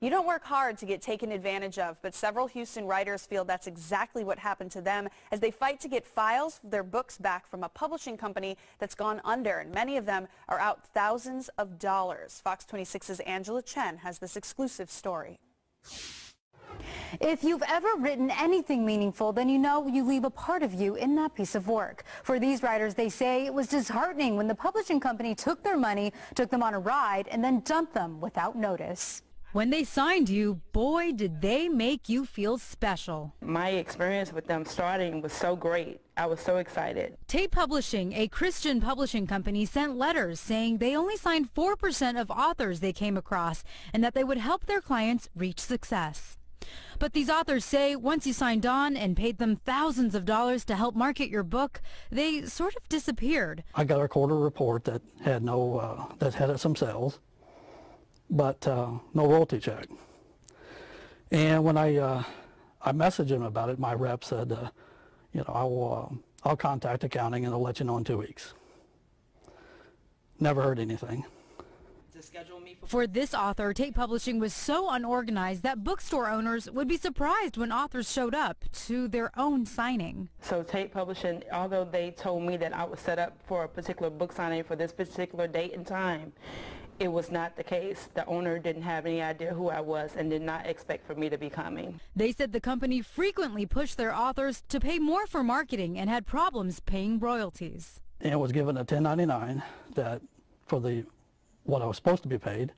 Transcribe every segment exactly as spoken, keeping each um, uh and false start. You don't work hard to get taken advantage of, but several Houston writers feel that's exactly what happened to them as they fight to get files of their books back from a publishing company that's gone under, and many of them are out thousands of dollars. Fox twenty-six's Angela Chen has this exclusive story. If you've ever written anything meaningful, then you know you leave a part of you in that piece of work. For these writers, they say it was disheartening when the publishing company took their money, took them on a ride, and then dumped them without notice. When they signed you, boy, did they make you feel special. My experience with them starting was so great. I was so excited. Tate Publishing, a Christian publishing company, sent letters saying they only signed four percent of authors they came across and that they would help their clients reach success. But these authors say once you signed on and paid them thousands of dollars to help market your book, they sort of disappeared. I got a quarter report that had no, uh, that had some sales, but uh, no royalty check. And when I, uh, I messaged him about it, my rep said, uh, you know, I will, uh, I'll contact accounting and I'll let you know in two weeks. Never heard anything. For this author, Tate Publishing was so unorganized that bookstore owners would be surprised when authors showed up to their own signing. So Tate Publishing, although they told me that I was set up for a particular book signing for this particular date and time, it was not the case. The owner didn't have any idea who I was and did not expect for me to be coming. They said the company frequently pushed their authors to pay more for marketing and had problems paying royalties. And it was given a ten ninety-nine that for the what I was supposed to be paid,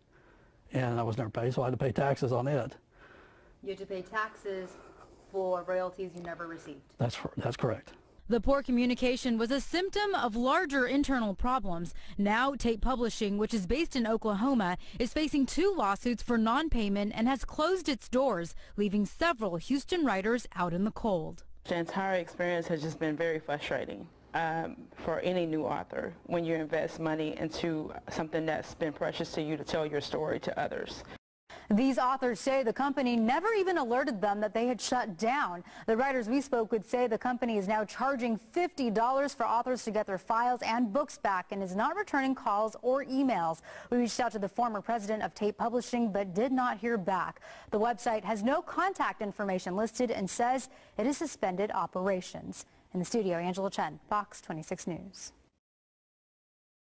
and I was never paid, so I had to pay taxes on it. You had to pay taxes for royalties you never received. That's, for, that's correct. The poor communication was a symptom of larger internal problems. Now Tate Publishing, which is based in Oklahoma, is facing two lawsuits for non-payment and has closed its doors, leaving several Houston writers out in the cold. The entire experience has just been very frustrating. Um, for any new author, when you invest money into something that's been precious to you to tell your story to others. These authors say the company never even alerted them that they had shut down. The writers we spoke with say the company is now charging fifty dollars for authors to get their files and books back and is not returning calls or emails. We reached out to the former president of Tate Publishing but did not hear back. The website has no contact information listed and says it has suspended operations. In the studio, Angela Chen, Fox twenty-six News.